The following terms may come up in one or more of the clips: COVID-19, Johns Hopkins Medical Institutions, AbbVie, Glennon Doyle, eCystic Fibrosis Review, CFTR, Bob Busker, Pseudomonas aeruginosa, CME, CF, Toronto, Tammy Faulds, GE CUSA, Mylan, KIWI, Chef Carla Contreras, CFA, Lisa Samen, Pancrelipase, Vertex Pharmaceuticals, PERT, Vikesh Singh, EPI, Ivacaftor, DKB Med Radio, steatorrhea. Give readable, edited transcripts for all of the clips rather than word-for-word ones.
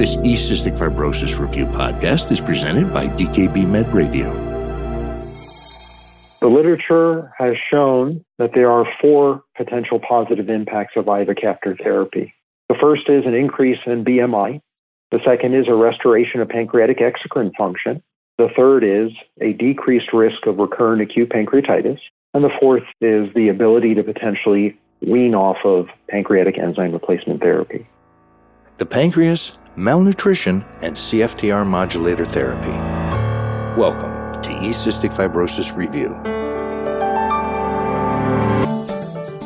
This eCystic Fibrosis Review podcast is presented by DKB Med Radio. The literature has shown that there are four potential positive impacts of Ivacaftor therapy. The first is an increase in BMI. The second is a restoration of pancreatic exocrine function. The third is a decreased risk of recurrent acute pancreatitis. And the fourth is the ability to potentially wean off of pancreatic enzyme replacement therapy. The pancreas, malnutrition, and CFTR modulator therapy. Welcome to eCystic Fibrosis Review.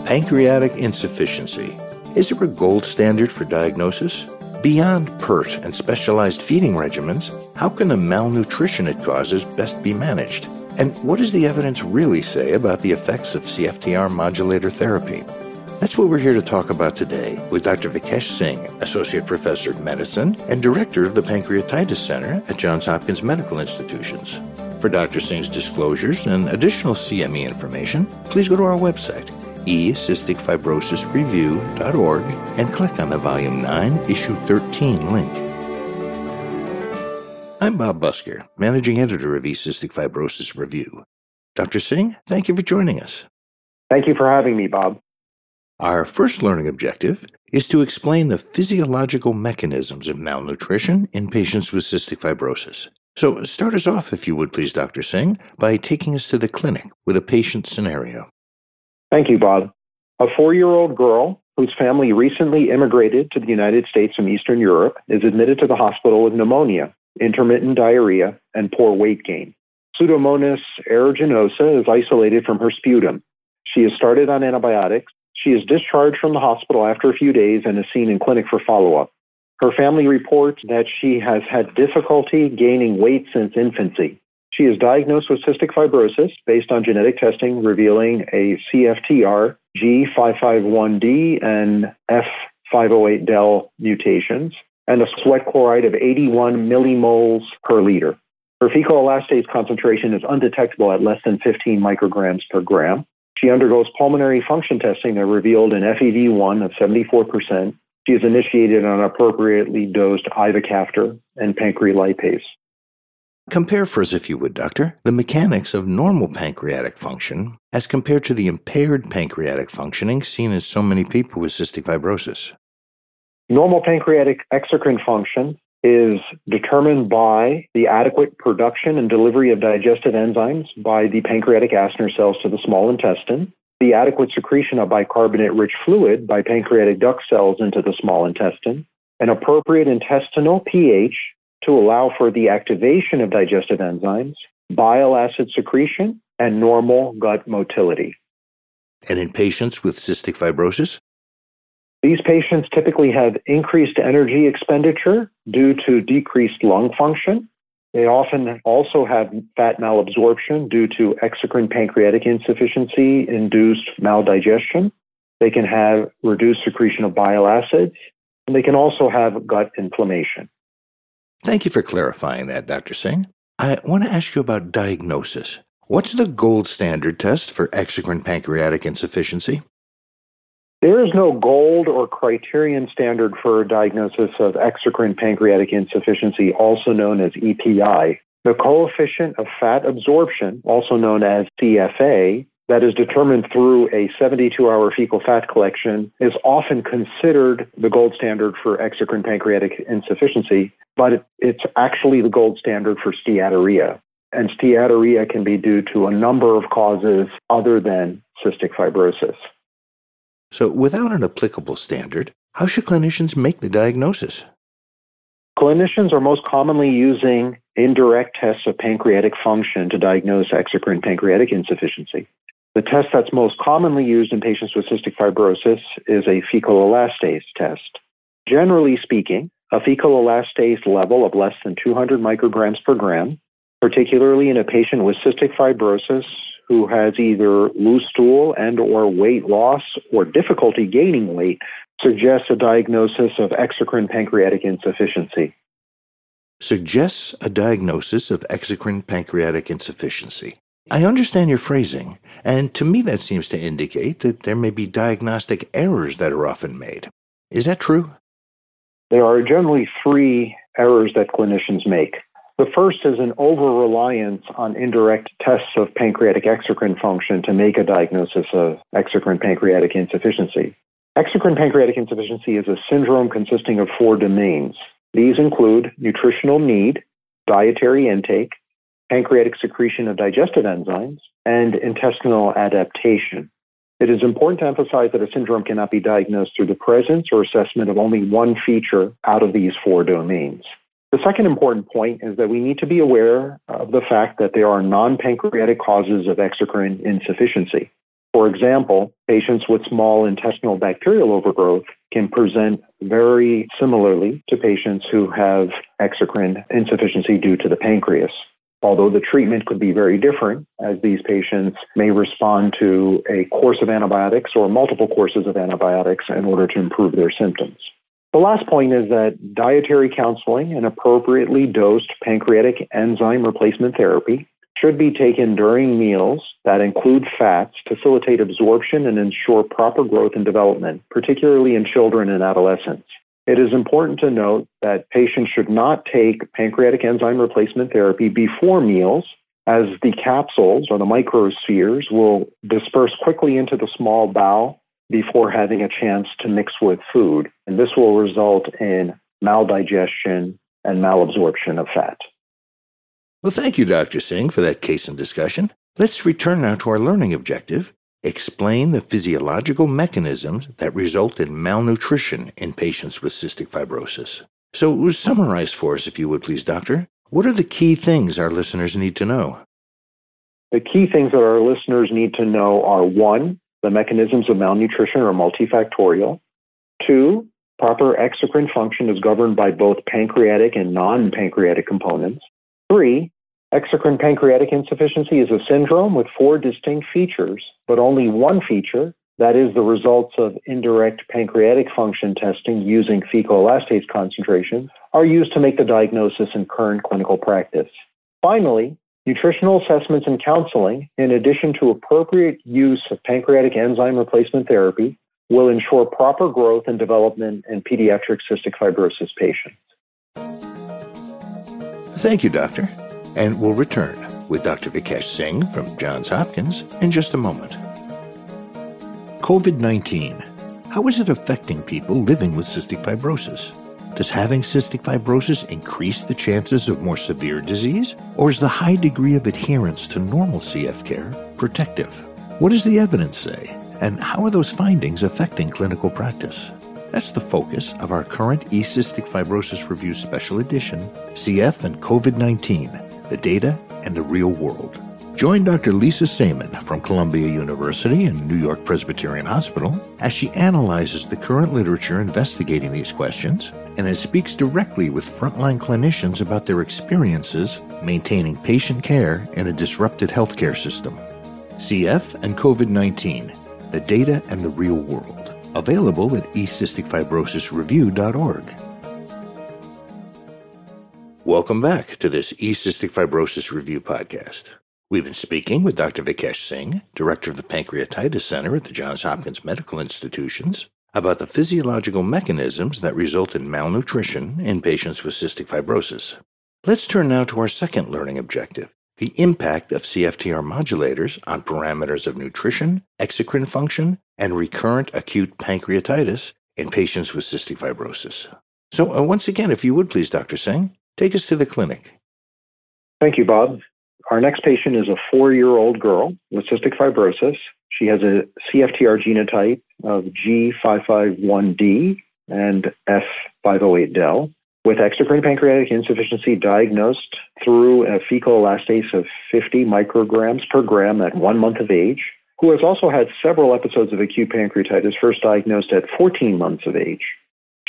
Pancreatic insufficiency. Is there a gold standard for diagnosis? Beyond PERT and specialized feeding regimens, how can the malnutrition it causes best be managed? And what does the evidence really say about the effects of CFTR modulator therapy? That's what we're here to talk about today with Dr. Vikesh Singh, Associate Professor of Medicine and Director of the Pancreatitis Center at Johns Hopkins Medical Institutions. For Dr. Singh's disclosures and additional CME information, please go to our website, ecysticfibrosisreview.org, and click on the Volume 9, Issue 13 link. I'm Bob Busker, Managing Editor of eCystic Fibrosis Review. Dr. Singh, thank you for joining us. Thank you for having me, Bob. Our first learning objective is to explain the physiological mechanisms of malnutrition in patients with cystic fibrosis. So start us off, if you would please, Dr. Singh, by taking us to the clinic with a patient scenario. Thank you, Bob. A 4-year-old girl whose family recently immigrated to the United States from Eastern Europe is admitted to the hospital with pneumonia, intermittent diarrhea, and poor weight gain. Pseudomonas aeruginosa is isolated from her sputum. She is started on antibiotics. She is discharged from the hospital after a few days and is seen in clinic for follow-up. Her family reports that she has had difficulty gaining weight since infancy. She is diagnosed with cystic fibrosis based on genetic testing revealing a CFTR, G551D, and F508del mutations, and a sweat chloride of 81 millimoles per liter. Her fecal elastase concentration is undetectable at less than 15 micrograms per gram. She undergoes pulmonary function testing that revealed an FEV1 of 74%. She is initiated on appropriately dosed Ivacaftor and Pancrelipase. Compare for us, if you would, Doctor, the mechanics of normal pancreatic function as compared to the impaired pancreatic functioning seen in so many people with cystic fibrosis. Normal pancreatic exocrine function is determined by the adequate production and delivery of digestive enzymes by the pancreatic acinar cells to the small intestine, the adequate secretion of bicarbonate-rich fluid by pancreatic duct cells into the small intestine, an appropriate intestinal pH to allow for the activation of digestive enzymes, bile acid secretion, and normal gut motility. And in patients with cystic fibrosis? These patients typically have increased energy expenditure due to decreased lung function. They often also have fat malabsorption due to exocrine pancreatic insufficiency-induced maldigestion. They can have reduced secretion of bile acids, and they can also have gut inflammation. Thank you for clarifying that, Dr. Singh. I want to ask you about diagnosis. What's the gold standard test for exocrine pancreatic insufficiency? There is no gold or criterion standard for diagnosis of exocrine pancreatic insufficiency, also known as EPI. The coefficient of fat absorption, also known as CFA, that is determined through a 72-hour fecal fat collection is often considered the gold standard for exocrine pancreatic insufficiency, but it's actually the gold standard for steatorrhea. And steatorrhea can be due to a number of causes other than cystic fibrosis. So without an applicable standard, how should clinicians make the diagnosis? Clinicians are most commonly using indirect tests of pancreatic function to diagnose exocrine pancreatic insufficiency. The test that's most commonly used in patients with cystic fibrosis is a fecal elastase test. Generally speaking, a fecal elastase level of less than 200 micrograms per gram, particularly in a patient with cystic fibrosis who has either loose stool and or weight loss or difficulty gaining weight, suggests a diagnosis of exocrine pancreatic insufficiency. Suggests a diagnosis of exocrine pancreatic insufficiency. I understand your phrasing, and to me that seems to indicate that there may be diagnostic errors that are often made. Is that true? There are generally three errors that clinicians make. The first is an over-reliance on indirect tests of pancreatic exocrine function to make a diagnosis of exocrine pancreatic insufficiency. Exocrine pancreatic insufficiency is a syndrome consisting of four domains. These include nutritional need, dietary intake, pancreatic secretion of digestive enzymes, and intestinal adaptation. It is important to emphasize that a syndrome cannot be diagnosed through the presence or assessment of only one feature out of these four domains. The second important point is that we need to be aware of the fact that there are non-pancreatic causes of exocrine insufficiency. For example, patients with small intestinal bacterial overgrowth can present very similarly to patients who have exocrine insufficiency due to the pancreas, although the treatment could be very different, as these patients may respond to a course of antibiotics or multiple courses of antibiotics in order to improve their symptoms. The last point is that dietary counseling and appropriately dosed pancreatic enzyme replacement therapy should be taken during meals that include fats to facilitate absorption and ensure proper growth and development, particularly in children and adolescents. It is important to note that patients should not take pancreatic enzyme replacement therapy before meals, as the capsules or the microspheres will disperse quickly into the small bowel before having a chance to mix with food. And this will result in maldigestion and malabsorption of fat. Well, thank you, Dr. Singh, for that case and discussion. Let's return now to our learning objective: explain the physiological mechanisms that result in malnutrition in patients with cystic fibrosis. So summarize for us, if you would please, Doctor. What are the key things our listeners need to know? The key things that our listeners need to know are: 1, the mechanisms of malnutrition are multifactorial. 2, proper exocrine function is governed by both pancreatic and non-pancreatic components. 3, exocrine pancreatic insufficiency is a syndrome with four distinct features, but only one feature, that is the results of indirect pancreatic function testing using fecal elastase concentration, are used to make the diagnosis in current clinical practice. Finally, nutritional assessments and counseling, in addition to appropriate use of pancreatic enzyme replacement therapy, will ensure proper growth and development in pediatric cystic fibrosis patients. Thank you, Doctor. And we'll return with Dr. Vikesh Singh from Johns Hopkins in just a moment. COVID-19. How is it affecting people living with cystic fibrosis? Does having cystic fibrosis increase the chances of more severe disease? Or is the high degree of adherence to normal CF care protective? What does the evidence say? And how are those findings affecting clinical practice? That's the focus of our current eCystic Fibrosis Review Special Edition, CF and COVID-19. The data, and the real world. Join Dr. Lisa Samen from Columbia University and New York Presbyterian Hospital as she analyzes the current literature investigating these questions and then speaks directly with frontline clinicians about their experiences maintaining patient care in a disrupted healthcare system. CF and COVID-19, the data and the real world. Available at eCysticFibrosisReview.org. Welcome back to this eCystic Fibrosis Review podcast. We've been speaking with Dr. Vikesh Singh, Director of the Pancreatitis Center at the Johns Hopkins Medical Institutions, about the physiological mechanisms that result in malnutrition in patients with cystic fibrosis. Let's turn now to our second learning objective, the impact of CFTR modulators on parameters of nutrition, exocrine function, and recurrent acute pancreatitis in patients with cystic fibrosis. So once again, if you would please, Dr. Singh, take us to the clinic. Thank you, Bob. Our next patient is a 4-year-old girl with cystic fibrosis. She has a CFTR genotype of G551D and F508del with exocrine pancreatic insufficiency diagnosed through a fecal elastase of 50 micrograms per gram at 1 month of age, who has also had several episodes of acute pancreatitis, first diagnosed at 14 months of age.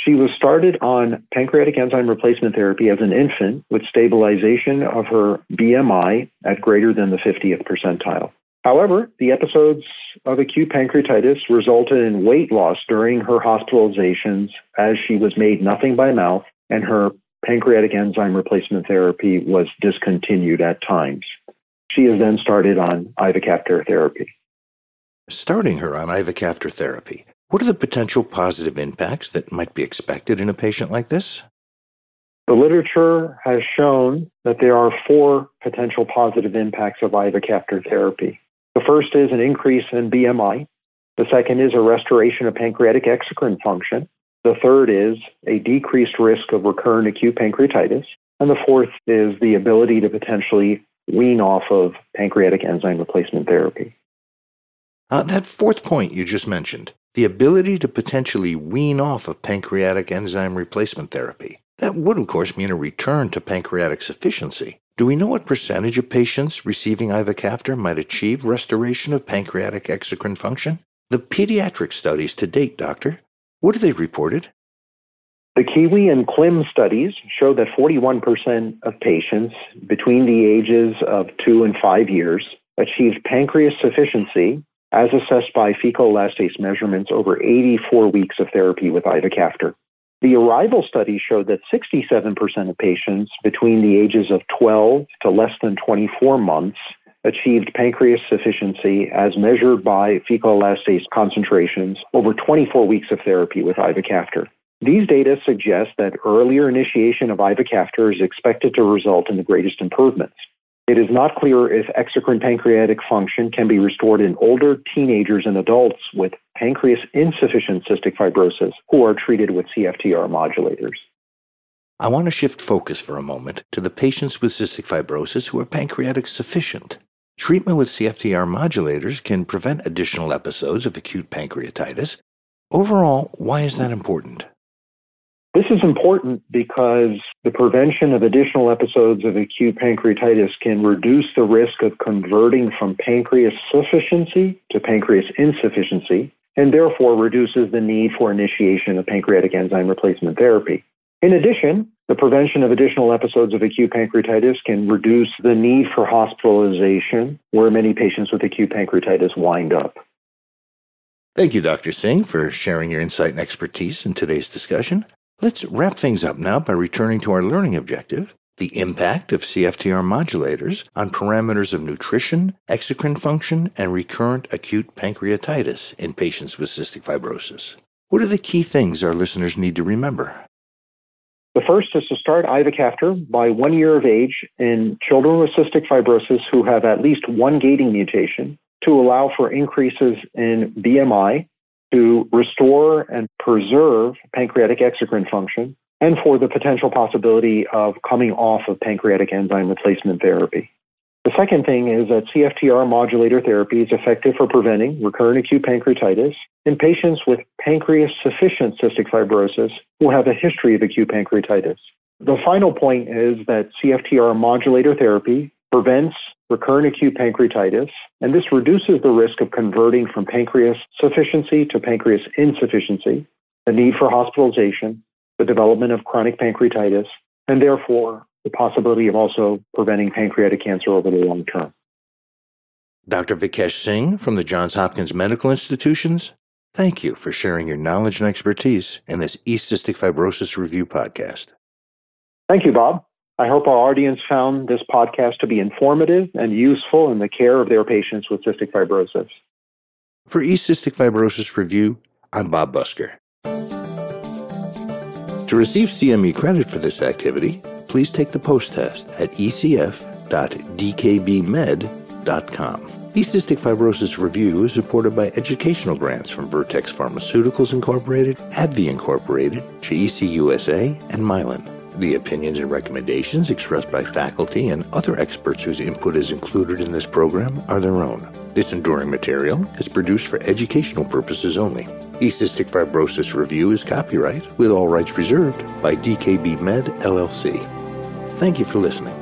She was started on pancreatic enzyme replacement therapy as an infant with stabilization of her BMI at greater than the 50th percentile. However, the episodes of acute pancreatitis resulted in weight loss during her hospitalizations as she was made nothing by mouth, and her pancreatic enzyme replacement therapy was discontinued at times. She is then started on Ivacaftor therapy. Starting her on Ivacaftor therapy, What are the potential positive impacts that might be expected in a patient like this? The literature has shown that there are four potential positive impacts of Ivacaftor therapy. The first is an increase in BMI. The second is a restoration of pancreatic exocrine function. The third is a decreased risk of recurrent acute pancreatitis. And the fourth is the ability to potentially wean off of pancreatic enzyme replacement therapy. That fourth point you just mentioned, the ability to potentially wean off of pancreatic enzyme replacement therapy, that would, of course, mean a return to pancreatic sufficiency. Do we know what percentage of patients receiving Ivacaftor might achieve restoration of pancreatic exocrine function? The pediatric studies to date, Doctor, what have they reported? The KIWI and KLIMB studies show that 41% of patients between the ages of 2 and 5 years achieved pancreas sufficiency as assessed by fecal elastase measurements over 84 weeks of therapy with Ivacaftor. The ARRIVAL study showed that 67% of patients between the ages of 12 to less than 24 months achieved pancreas sufficiency as measured by fecal elastase concentrations over 24 weeks of therapy with Ivacaftor. These data suggest that earlier initiation of Ivacaftor is expected to result in the greatest improvements. It is not clear if exocrine pancreatic function can be restored in older teenagers and adults with pancreas-insufficient cystic fibrosis who are treated with CFTR modulators. I want to shift focus for a moment to the patients with cystic fibrosis who are pancreatic-sufficient. Treatment with CFTR modulators can prevent additional episodes of acute pancreatitis. Overall, why is that important? This is important because the prevention of additional episodes of acute pancreatitis can reduce the risk of converting from pancreas sufficiency to pancreas insufficiency, and therefore reduces the need for initiation of pancreatic enzyme replacement therapy. In addition, the prevention of additional episodes of acute pancreatitis can reduce the need for hospitalization, where many patients with acute pancreatitis wind up. Thank you, Dr. Singh, for sharing your insight and expertise in today's discussion. Let's wrap things up now by returning to our learning objective, the impact of CFTR modulators on parameters of nutrition, exocrine function, and recurrent acute pancreatitis in patients with cystic fibrosis. What are the key things our listeners need to remember? The first is to start Ivacaftor by 1 year of age in children with cystic fibrosis who have at least one gating mutation to allow for increases in BMI, to restore and preserve pancreatic exocrine function, and for the potential possibility of coming off of pancreatic enzyme replacement therapy. The second thing is that CFTR modulator therapy is effective for preventing recurrent acute pancreatitis in patients with pancreas-sufficient cystic fibrosis who have a history of acute pancreatitis. The final point is that CFTR modulator therapy prevents recurrent acute pancreatitis, and this reduces the risk of converting from pancreas sufficiency to pancreas insufficiency, the need for hospitalization, the development of chronic pancreatitis, and therefore the possibility of also preventing pancreatic cancer over the long term. Dr. Vikesh Singh from the Johns Hopkins Medical Institutions, thank you for sharing your knowledge and expertise in this eCystic Fibrosis Review podcast. Thank you, Bob. I hope our audience found this podcast to be informative and useful in the care of their patients with cystic fibrosis. For eCystic Fibrosis Review, I'm Bob Busker. To receive CME credit for this activity, please take the post test at ecf.dkbmed.com. eCystic Fibrosis Review is supported by educational grants from Vertex Pharmaceuticals Incorporated, AbbVie Incorporated, GE CUSA, and Mylan. The opinions and recommendations expressed by faculty and other experts whose input is included in this program are their own. This enduring material is produced for educational purposes only. eCystic Fibrosis Review is copyright, with all rights reserved, by DKB Med, LLC. Thank you for listening.